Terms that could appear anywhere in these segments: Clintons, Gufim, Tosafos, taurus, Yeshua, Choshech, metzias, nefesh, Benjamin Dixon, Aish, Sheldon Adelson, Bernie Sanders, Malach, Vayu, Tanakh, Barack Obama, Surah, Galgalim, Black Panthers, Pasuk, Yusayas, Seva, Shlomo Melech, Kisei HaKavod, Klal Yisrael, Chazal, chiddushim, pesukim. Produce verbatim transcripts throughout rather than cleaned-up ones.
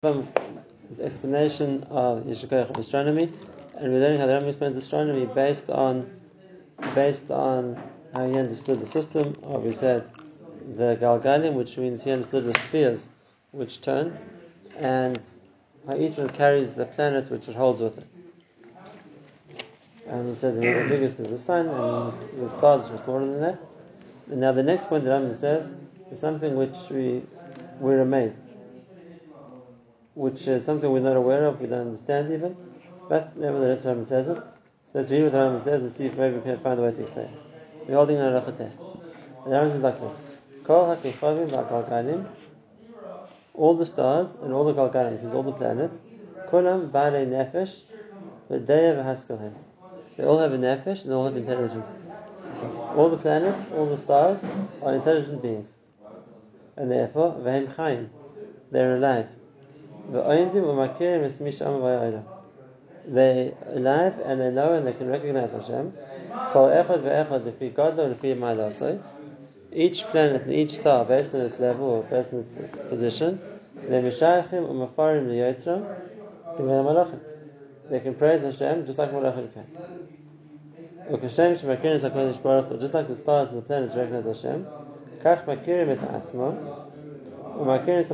From his explanation of Yeshua of astronomy, and we're learning how the Rambam explains astronomy based on based on how he understood the system of, we said, the Galgalim, which means he understood the spheres which turn, and how each one carries the planet which it holds with it. And we said the biggest is the sun, and the stars are smaller than that. And now the next point the Rambam says is something which we we're amazed. Which is something we're not aware of, we don't understand even, but nevertheless Rambam says it. So let's read what Rambam says and see if maybe we can find a way to explain it. We're holding an Morachot test. And Rambam says like this: Kol ha-Kehavim va-Galgalim, all the stars and all the Galgalim, which is all the planets, Kulam ba'alei nefesh v'daya v'haskelhem. They all have a nefesh and all have intelligence. All the planets, all the stars are intelligent beings, and therefore v'hem chayim, they're alive. They are alive and they know and they can recognize Hashem. Each planet and each star, based on its level or based on its position, they can praise Hashem just like Malachim can. Just like the stars and the planets recognize Hashem, they recognize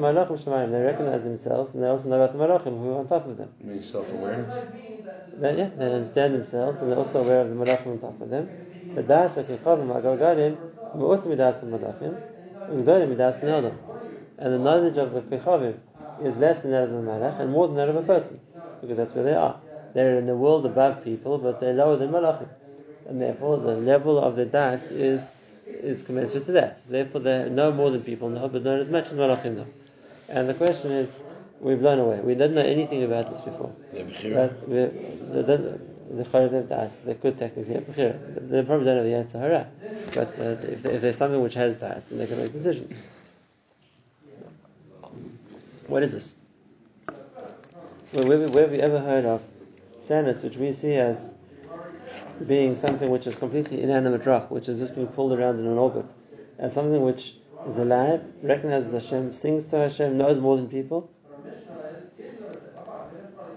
themselves, and they also know about the Malachim who are on top of them. They need self-awareness. They, yeah, they understand themselves, and they're also aware of the Malachim on top of them. The Daas of Kehavim, the Galgalim, me'utz midas of Malachim, u'gdolim midas ne'odom. And the knowledge of the Kehavim is less than that of the Malach, and more than that of a person, because that's where they are. They're in the world above people, but they're lower than Malachim, and therefore the level of the Daas is. is commensurate to that. So therefore they know more than people know, but not as much as Malachim know. And the question is, we're blown away. We didn't know anything about this before. But we, the Choshech Daas, they could technically have Bechira. They probably don't have the answer, hurrah. But uh, if, they, if there's something which has Daas, then they can make decisions. What is this? Well, where, where have we ever heard of planets which we see as being something which is completely inanimate rock, which is just being pulled around in an orbit, and something which is alive, recognizes Hashem, sings to Hashem, knows more than people?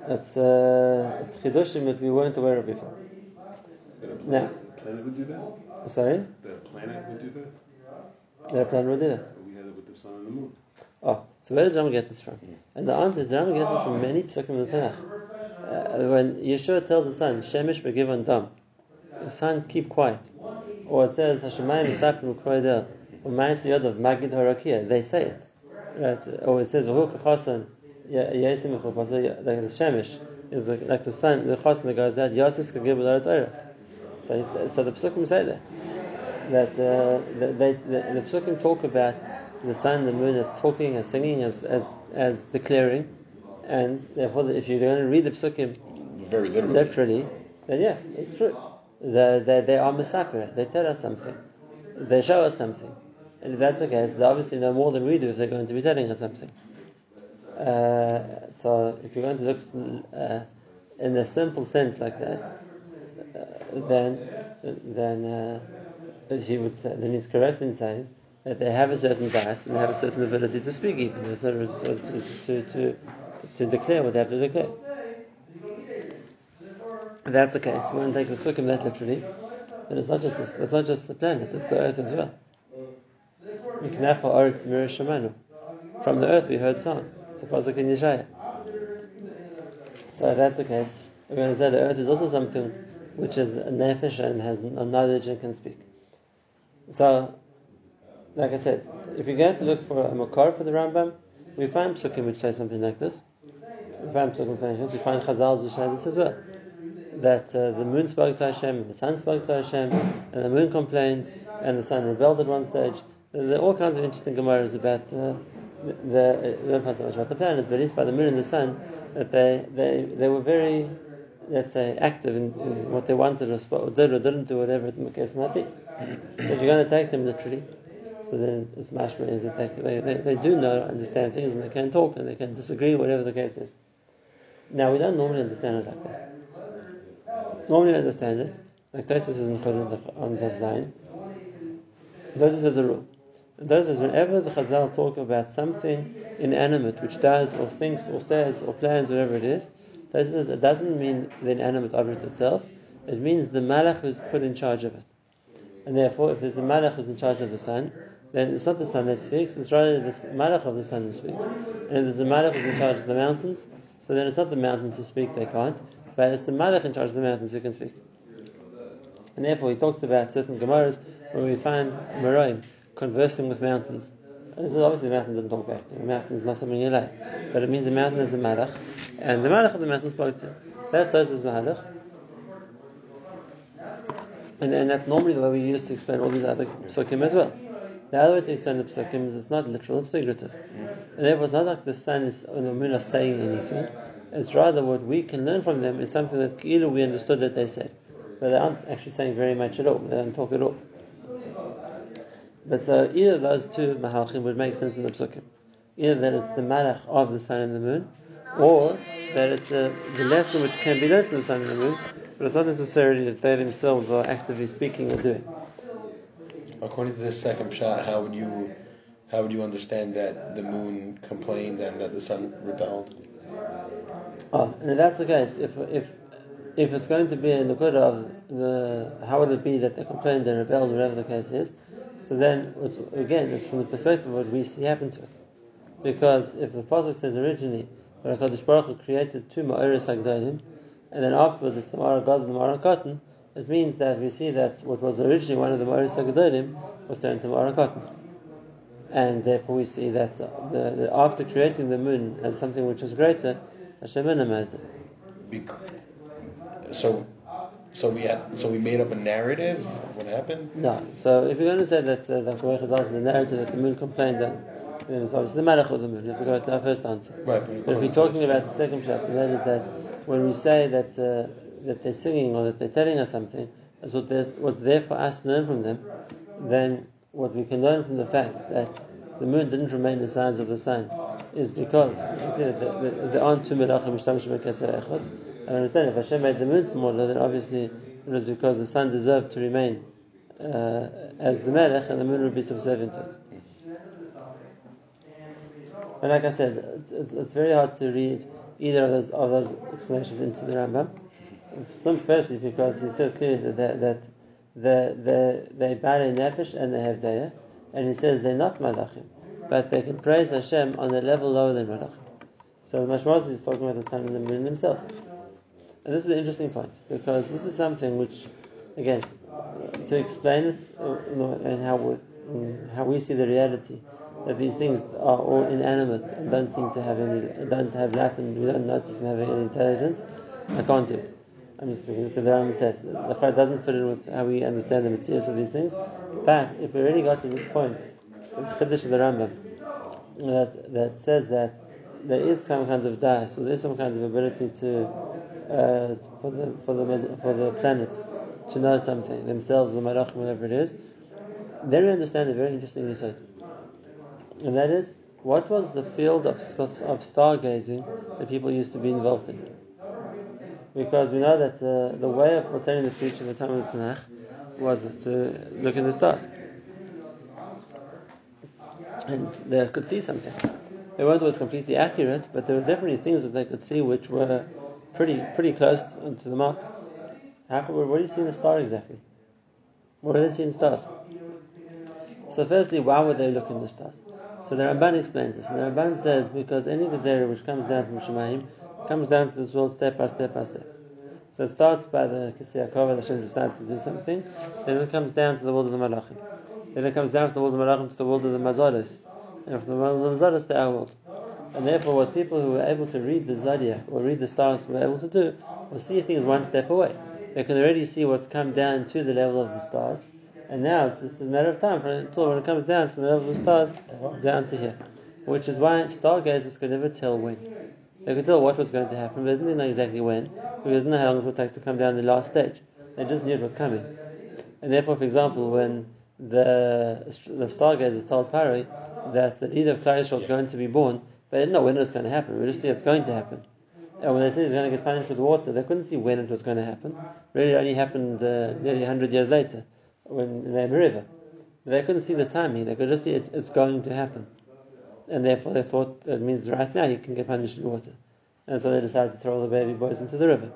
It's, uh, it's chiddushim that we weren't aware of before. That now, a planet would do that? Sorry? That a planet would do that? That a planet would do that. So we had it with the sun and the moon. Oh, so where does Rambam get this from? Yeah. And the answer is Rambam gets it from many pesukim in the Tanakh. Uh, when Yeshua tells the sun, Shemesh begivon dam, the sun, keep quiet. Or it says, Hashemayim misapim ukroidel, or ma'is yodov, magid harakia. They say it. Right? Or it says, Uhu kachasan, yaisim uchupaso, like the Shemesh, is like the sun, the chasan that goes out, yasis kagib udarat ayra. So, so the Pesukim say that. That uh, they, the, the Pesukim talk about the sun, the moon as talking, as singing, as as, as declaring. And therefore, if you're going to read the Pesukim very literally, literally then yes, it's true. They, they, they are misapparate. They tell us something. They show us something. And if that's the case, they obviously know more than we do if they're going to be telling us something. Uh, so if you're going to look uh, in a simple sense like that, uh, then then uh, he would say, then he's correct in saying that they have a certain bias and they have a certain ability to speak even, to, to, to, to declare what they have to declare. If that's the case, we won't take the pesukim that literally. And it's not just this, it's not just the planets; it's the earth as well. From the earth we heard sound. It's a Pasuk in Yeshua. So if that's the case, we're going to say the earth is also something which is a nefesh and has knowledge and can speak. So, like I said, if you're going to look for a makor for the Rambam, we find pesukim which say something like this. We find pesukim saying this. We find Chazal which say this as well. That uh, the moon spoke to Hashem, and the sun spoke to Hashem, and the moon complained, and the sun rebelled at one stage. There are all kinds of interesting gemaras about uh, the we don't find so much about the planets, but at least by the moon and the sun, that they they, they were very, let's say, active in, in what they wanted or, spoke, or did or didn't do, whatever the case might be. So if you're going to take them literally, so then it's mashma is that they, they they do know, understand things, and they can talk and they can disagree, whatever the case is. Now we don't normally understand it like that. Normally we understand it, like Tosafos is in Choshech on Zayin. Tosafos has a rule. Those is whenever the Chazal talk about something inanimate which does or thinks or says or plans, whatever it is, those is, it doesn't mean the inanimate object itself. It means the Malach who's put in charge of it. And therefore, if there's a Malach who's in charge of the sun, then it's not the sun that speaks, it's rather the Malach of the sun who speaks. And if there's a Malach who's in charge of the mountains, so then it's not the mountains who speak, they can't, but it's the Malach in charge of the mountains who can speak. And therefore, he talks about certain gemaras where we find Moroim conversing with mountains. And this is obviously the mountain doesn't talk back. The mountain is not something you like, but it means the mountain is a Malach, and the Malach of the mountain spoke to. That's those as Malach. And, and that's normally the way we use to explain all these other pesukim as well. The other way to explain the pesukim is it's not literal, it's figurative. And therefore it's not like the sun is, or the moon are saying anything. It's rather what we can learn from them is something that either we understood that they said, but they aren't actually saying very much at all, they don't talk at all. But so either of those two Malachim would make sense in the pesukim. Either that it's the Malach of the sun and the moon, or that it's the, the lesson which can be learned from the sun and the moon, but it's not necessarily that they themselves are actively speaking or doing. According to this second pshat, how would you how would you understand that the moon complained and that the sun rebelled? Oh, and if that's the case, if if if it's going to be in the quarter of the, how would it be that they complained and rebelled, whatever the case is? So then, it's, again, it's from the perspective of what we see happen to it. Because if the Pasuk says originally, when HaKadosh Baruch Hu created two Ma'oros HaGdolim, and then afterwards it's the Morachot and the Morachot, it means that we see that what was originally one of the Ma'oros HaGdolim was turned to Morachot. And therefore we see that the, the, after creating the moon as something which is greater, Hashem minimized it. Because, so, so we had, so we made up a narrative of what happened? No. So if you're going to say that uh, the Chazal is the narrative that the moon complained that, you know, it's obviously the Malach of the moon. You have to go to our first answer. Right, but, but if we're talking about the second chapter, that is that when we say that uh, that they're singing or that they're telling us something, that's what what's there for us to learn from them. Then what we can learn from the fact that the moon didn't remain the size of the sun is because you know, there aren't two Malachim Mishtamashim Kasser Echad. I understand if Hashem made the moon smaller, then obviously it was because the sun deserved to remain uh, as the Malach, and the moon would be subservient to it. But like I said, it's, it's very hard to read either of those, of those explanations into the Rambam. Some firstly because he says clearly that that the the they bare nefesh and they have daya, and he says they're not malachim, but they can praise Hashem on a level lower than malachim. So the Mashmos is talking about the sun and the moon themselves, and this is an interesting point because this is something which, again, to explain it and how we, how we see the reality. That these things are all inanimate and don't seem to have any, don't have life, and we don't notice them having any intelligence. I can't do. I'm just speaking. So the Rambam says the Chayt doesn't fit in with how we understand the materials of these things. But if we already got to this point, it's chiddush of the Rambam that that says that there is some kind of Daas, so there is some kind of ability to uh, for the for the for the planets to know something themselves, the Malachim, whatever it is. Then we understand a very interesting insight. And that is, what was the field of of stargazing that people used to be involved in? Because we know that uh, the way of foretelling the future in the time of the Tanakh was to look in the stars, and they could see something. They weren't always completely accurate, but there was definitely things that they could see which were pretty pretty close to the mark. How could, what do you see in the star exactly? What do they see in stars? So, firstly, why would they look in the stars? So the Ramban explains this. And the Ramban says because any gezerah which comes down from Shemayim comes down to this world step by step by step. So it starts by the Kisei HaKavod, Hashem decides to do something, then it comes down to the world of the Malachim. Then it comes down from the world of the Malachim to the world of the Mazalos, and from the world of the Mazalos to our world. And therefore what people who were able to read the zodiac or read the stars were able to do was see things one step away. They can already see what's come down to the level of the stars. And now it's just a matter of time until when it comes down from the level of the stars down to here. Which is why stargazers could never tell when. They could tell what was going to happen, but they didn't know exactly when, because they didn't know how long it would take to come down the last stage. They just knew it was coming. And therefore, for example, when the the stargazers told Pari that the leader of Klal Yisrael was going to be born, they didn't know when it was going to happen, we just see it's going to happen. And when they said he was going to get punished with water, they couldn't see when it was going to happen. Really, it only happened uh, nearly one hundred years later. When in the River, They couldn't see the timing. They could just see it, it's going to happen. And therefore they thought, it means right now you can get punished in water. And so they decided to throw the baby boys into the river.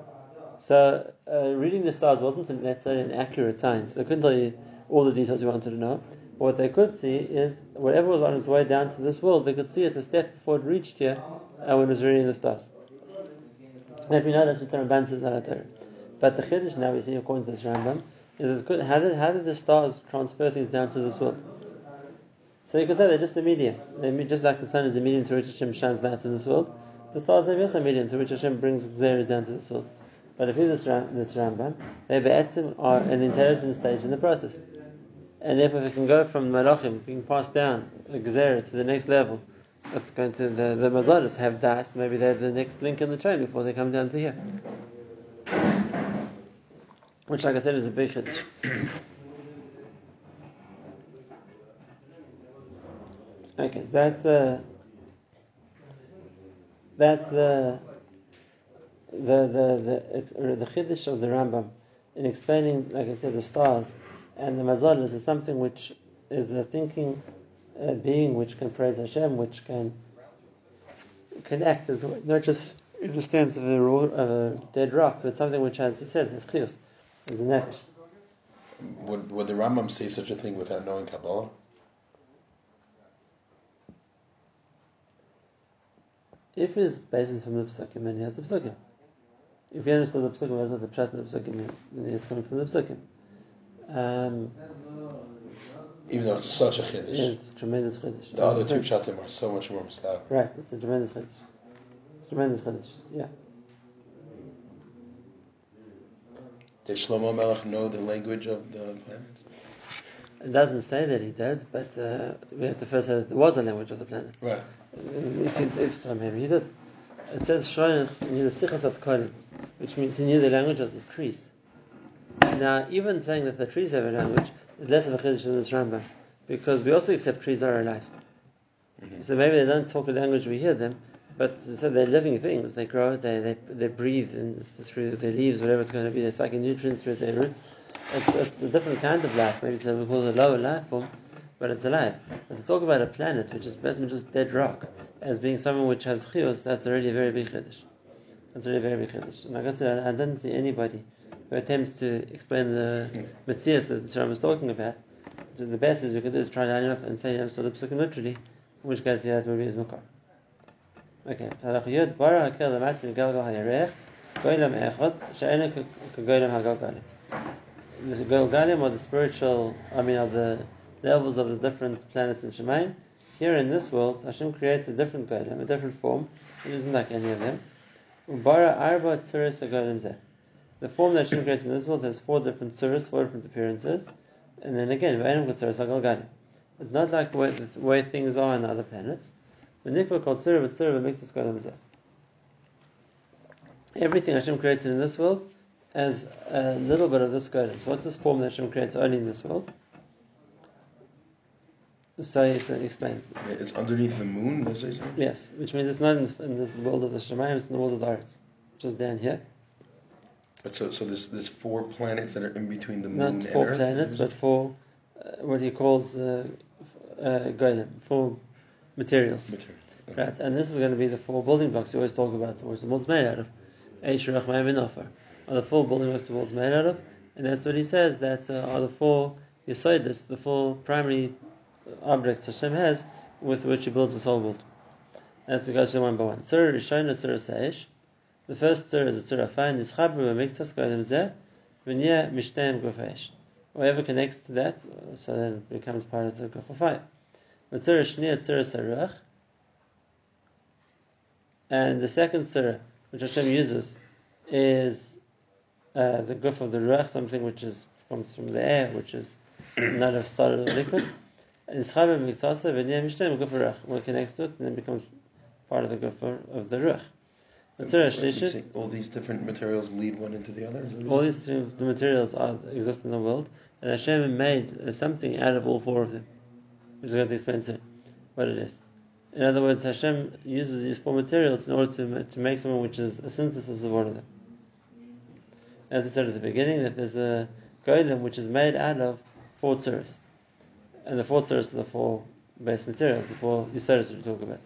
So uh, reading the stars wasn't necessarily an accurate science. They couldn't tell you all the details you wanted to know. What they could see is whatever was on its way down to this world, they could see it a step before it reached here uh, when it was reading the stars. Let me know that's what the Ramban says in our Torah. But the chiddush now we see according to this Rambam is that could, how, did, how did the stars transfer things down to this world? So you could say they're just a medium. They're just like the sun is a medium through which Hashem shines light in this world, the stars are also a medium through which Hashem brings Xeris down to this world. But if you this this Rambam, they Be'etzim are an intelligent stage in the process. And therefore if we can go from Malachim, if we can pass down Xerah to the next level, that's going to the, the Mazalos have Daas, maybe they're the next link in the chain before they come down to here. Which like I said is a big chiddush. Okay, so that's the that's the The the the, the chiddush of the Rambam in explaining, like I said, the stars and the Mazalos is something which is a thinking a being which can praise Hashem, which can can act as not just in the stance of a, of a dead rock, but something which has, he says, is chiyus, is an act. Would Would the Rambam say such a thing without knowing Kabbalah? If his basis from the pesukim, then he has the pesukim. If you understand the Pasuk, where's the pshat in the Pasuk? It's coming from the Pasuk. Um, Even though it's such a chiddush. Yeah, it's a tremendous chiddush. The other two pshatim are so much more mistaken. Right, it's a tremendous chiddush. It's a tremendous chiddush, yeah. Did Shlomo Melech know the language of the planets? It doesn't say that he did, but uh, we have to first say that there was a language of the planets. Right. If, if, if so, maybe he did. It says Shoyach knew the sichas of Kolim, which means he knew the language of the trees. Now, even saying that the trees have a language is less of a chiddush than this Rambam, because we also accept trees are alive. Mm-hmm. So maybe they don't talk a language we hear them, but so they're living things. They grow, they they, they breathe in, through their leaves, whatever it's going to be. They're sucking nutrients through their roots. It's, it's a different kind of life. Maybe it's what we call it a lower life form, but it's alive. But to talk about a planet, which is basically just dead rock, as being someone which has chiyos, that's really a very big chiddush. That's really a very big chiddush. And like I said, I, I didn't see anybody who attempts to explain the metzias that the Rambam was talking about. So the best is we can do is try to line up and say, you know, so the pesukim literally, in which case, yeah, that would be his makar. Okay. The Galgalim are the spiritual, I mean, are the levels of the different planets in Shemayim. Here in this world, Hashem creates a different goylem, a different form. It isn't like any of them. The form that Hashem creates in this world has four different surahs, four different appearances. And then again, it's not like the way, the way things are on other planets. Everything Hashem creates in this world has a little bit of this goylem. So what's this form that Hashem creates only in this world? So yes, it explains. It's underneath the moon, that's what you're saying? Yes, which means it's not in the, in the world of the Shemayim, it's in the world of the Earth, just down here. But so, so there's, there's four planets that are in between the moon and Earth? Not four planets, but four, uh, what he calls uh, uh, goylem, four materials. Material. Okay. Right, and this is going to be the four building blocks you always talk about, which the world's made out of. Eish, Ruach, Mayim, and Ofer are the four building blocks the world's made out of, and that's what he says, that uh, are the four yesodos, the four primary objects Hashem has with which He builds His whole world. That's the goes one by one. Surah Rishon, Surah Seish. The first surah is the Surah Fain. Nischabru Miktas Goylem Zeh V'Niyeh Mishtem Gufesh. Whatever connects to that, so then it becomes part of the Gufesh. But Surah Shniyah, Surah Saruach. And the second surah which Hashem uses is uh, the Guf of the Ruach, something which is comes from the air, which is not of solid or liquid. And what connects to it, and then becomes part of the gufesh of the ruach. The all these different materials lead one into the other. All these two materials are, exist in the world, and Hashem made something out of all four of them, which is going to explain soon what it is. In other words, Hashem uses these four materials in order to to make something which is a synthesis of all of them. As I said at the beginning, that there's a golem which is made out of four taurus. and the fourth Surahs are the four base materials, the four Yusayas we talk about.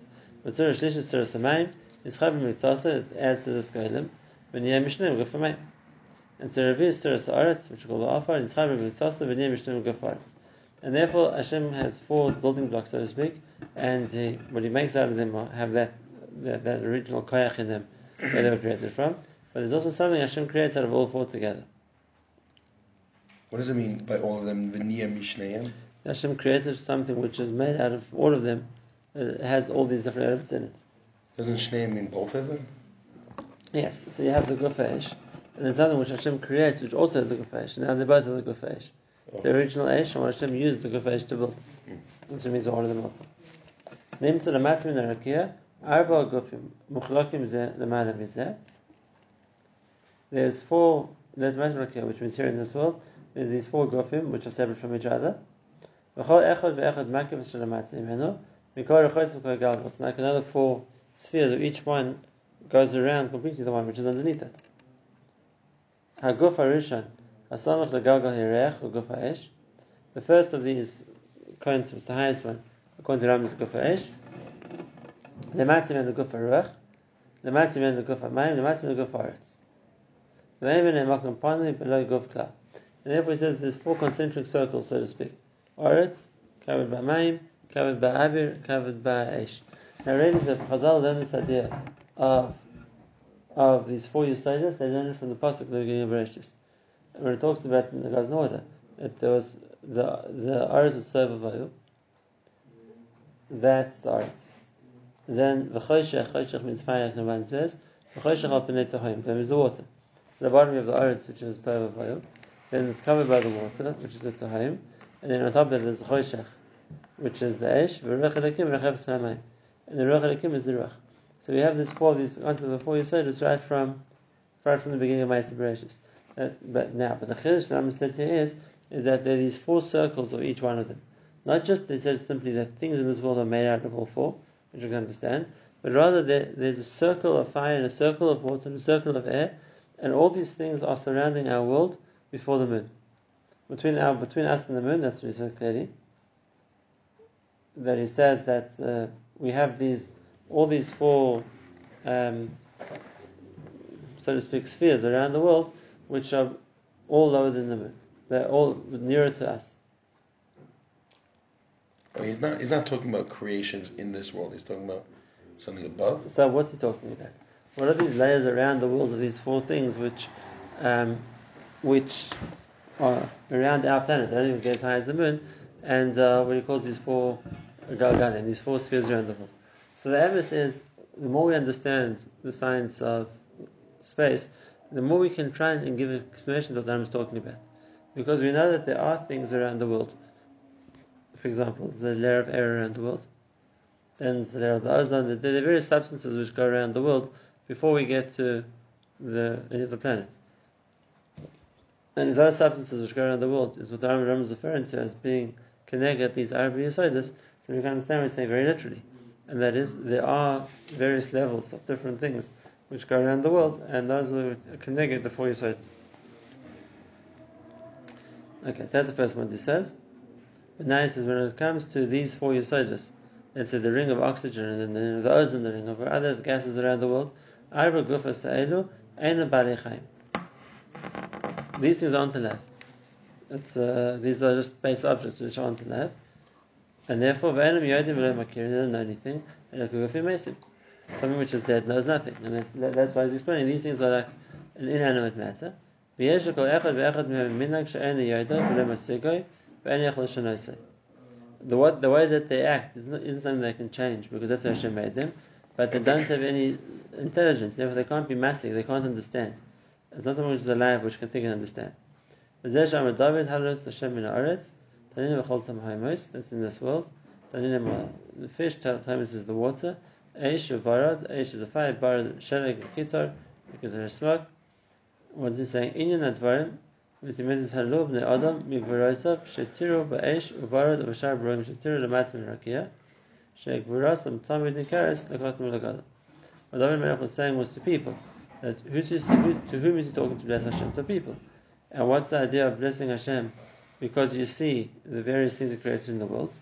But Surah Shlish is Surah Shemayim, is Chavim Miktasa, it adds to this goylem, V'niyah Mishneh V'guf Hamayim. And Surah Revi is Surah Sa'aretz, which we call the Afar, and Chavim Miktasa, V'niyah Mishneh V'guf Hamayim. And therefore Hashem has four building blocks, so to speak, and he, what he makes out of them have that that, that original koyach in them that they were created from. But there's also something Hashem creates out of all four together. What does it mean by all of them? V'niyah Mishnayim? Hashem created something which is made out of all of them. It has all these different elements in it. Doesn't Shnei mean both of them? Yes. So you have the gufesh, and there's something which Hashem creates which also has the gufesh. Now they're both of the gufesh. Oh. The original Esh and what Hashem used the gufesh to build. Mm. Which means all of them also. Name to the matim in Arakia, Arba Gufim, Mukhlakim Ze, the man of Izeh. There's four, that matim, which means here in this world, there's these four gufim which are separate from each other. It's like another four spheres, of each one goes around completely the one which is underneath it. The first of these coins, which is the highest one, according to Rambam, is the guf ha'esh. The matim and the guf ruach. The matim and the guf ha'mayim. The matim and the guf ha'aretz. The maven and makom panli below guf kla. And therefore he says there's four concentric circles, so to speak. Oretz, covered by mayim, covered by Abir, covered by Aish. Now, really, the Chazal learned this idea of of these four Yusayas. They learned it from the Pasuk at the beginning of Bereshis. When it talks about in the God's order, that there was the the Oretz was Seva Vayu. That's the Oretz. Then the Choshech, Choshech means fire, like Ramban says. The Choshech al Pinei Tohim, there is the water. The bottom of the Oretz, which is Seva Vayu, then it's covered by the water, which is the Tohim, and then on top of it there's the Choshech, which is the Esh, and the Ruach Elikim is the Ruach. So we have this four of these answers of the four Yesodos right from right from the beginning of Ma'aseh Bereshis. But now, but the chiddush that I'm said here is is that there are these four circles of each one of them. Not just they said simply that things in this world are made out of all four, which we can understand, but rather there, there's a circle of fire and a circle of water and a circle of air, and all these things are surrounding our world before the moon. Between our between us and the moon, that's what he said clearly. That he says that uh, we have these all these four, um, so to speak, spheres around the world, which are all lower than the moon. They're all nearer to us. I mean, he's not he's not talking about creations in this world. He's talking about something above. So what's he talking about? What are these layers around the world of these four things, which, um, which are around our planet? They don't even get as high as the moon. And uh, what he calls these four Galgalim, these four spheres around the world. So the evidence is, the more we understand the science of space, the more we can try and give an explanation of what I'm talking about. Because we know that there are things around the world. For example, there's a layer of air around the world, and there's a layer of the ozone. There are various substances which go around the world before we get to the any of the planets. And those substances which go around the world is what the Rambam is referring to as being connected these Arab Yesodos, so we can understand what he's saying very literally. And that is, there are various levels of different things which go around the world, and those are connected the four Yesodos. Okay, so that's the first one he says. But now he says, when it comes to these four Yesodos, let's say the ring of oxygen, and then the ozone, the ring of other gases around the world, Arba gufesh ha'elu eino ba'alei chaim. These things aren't alive. It's, uh, these are just base objects which aren't alive. And therefore, V'enam Yodim V'lo Makirim, they don't know anything. Something which is dead knows nothing. And that, that's why he's explaining these things are like an inanimate matter. The, what, the way that they act isn't, isn't something they can change, because that's how Hashem made them. But they don't have any intelligence. Therefore, they can't be massive. They can't understand. It's not something which is alive which can think and understand. That's in this world. The fish, Thomas is the water. Aish of Barad, Aish is the fire, Barad, Shelek, Kitar, because there is smoke. What is he saying? Inyan Advarim, which means Halub, Ne Adam, Migvarasab, Shetiro, Baish, Ubarad, Bashar, Brom, Shetiro, the Matam, Rakia, Shek Burasam, Tommy Nikaris, the Cotton Mulagada. What David Melech was saying was to people, that who to, to whom is he talking to bless Hashem? To people. And what's the idea of blessing Hashem because you see the various things are created in the world.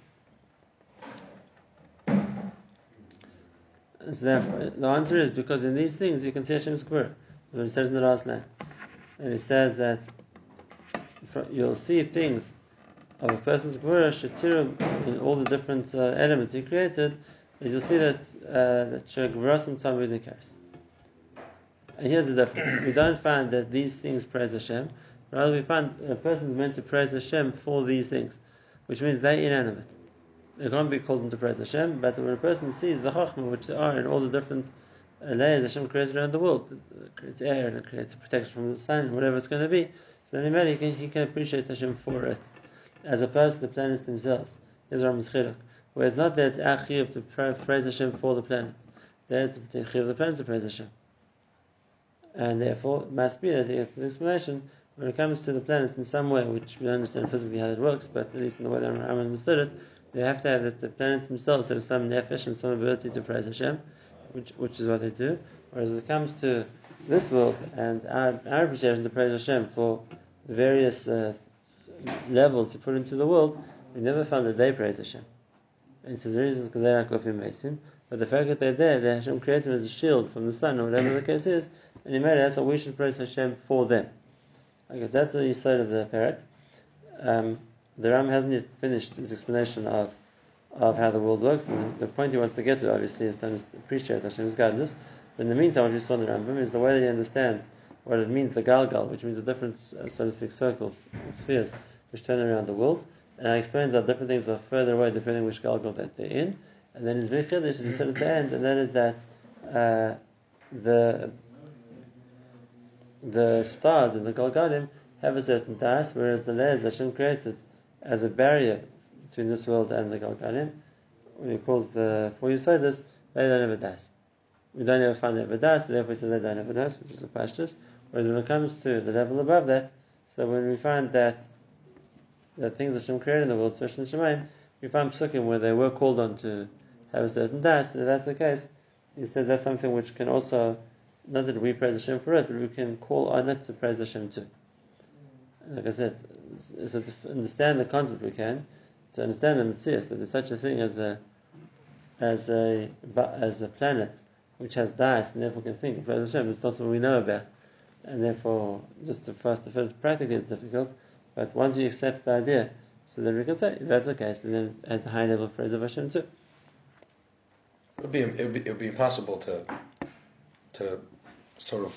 So therefore, the answer is because in these things you can see Hashem's Gvur. When it says in the last line, and it says that you'll see things of a person's Gvur, Shetirim, in all the different uh, elements he created, and you'll see that uh, that Gvur sometimes really cares. And here's the difference: we don't find that these things praise Hashem. Rather, we find a person's meant to praise Hashem for these things, which means they're inanimate. They can't be called into praise Hashem, but when a person sees the Chochmah, which there are in all the different layers Hashem created around the world, it creates air and it creates protection from the sun, whatever it's going to be, so then he can, he can appreciate Hashem for it, as opposed to the planets themselves. Here's Rambam's Chiddush, where it's not that it's Achiv to praise Hashem for the planets, there it's the Achiv of the planets to praise Hashem. And therefore, it must be that it's an explanation when it comes to the planets in some way, which we don't understand physically how it works, but at least in the way that Rambam understood it, they have to have that the planets themselves have some nefesh and some ability to praise Hashem, which which is what they do. Whereas when it comes to this world and our, our appreciation to praise Hashem for the various uh, levels He put into the world, we never found that they praise Hashem. And so the reason is because they are kofim meisim, but the fact that they're there, that Hashem creates them as a shield from the sun or whatever the case is, and in matter that's what we should praise Hashem for them. Okay, so that's the side of the parak. Um, The Ram hasn't yet finished his explanation of of how the world works, and the point he wants to get to, obviously, is to appreciate Hashem's godness. But in the meantime, what we saw in the Rambam is the way that he understands what it means, the Galgal, which means the different, so to speak, circles, spheres, which turn around the world. And I explained that different things are further away depending on which Galgal that they're in. And then his very chiddush is said at the end, and that is that uh, the the stars in the Galgalim have a certain Daas, whereas the layers that Hashem created as a barrier between this world and the Galgalim, when he calls the four Yusayas, they don't have a Daas. We don't ever find they have a Daas, therefore he says they don't have a Daas, which is a pshat. Whereas when it comes to the level above that, so when we find that the things Hashem created in the world, especially in Shemayim, we find pesukim where they were called on to have a certain Daas, and if that's the case, he says that's something which can also, not that we praise Hashem for it, but we can call on it to praise Hashem too. Like I said, so to understand the concept we can, to understand the Metzias, that there's such a thing as a as a as a planet which has dice and therefore can think. Praise Hashem, it's not something we know about, and therefore just to, for us to fit it practically it's difficult. But once we accept the idea, so then we can say if that's the case, so then it has a high level of praise of Hashem too. It would be it would be, it would be impossible to to sort of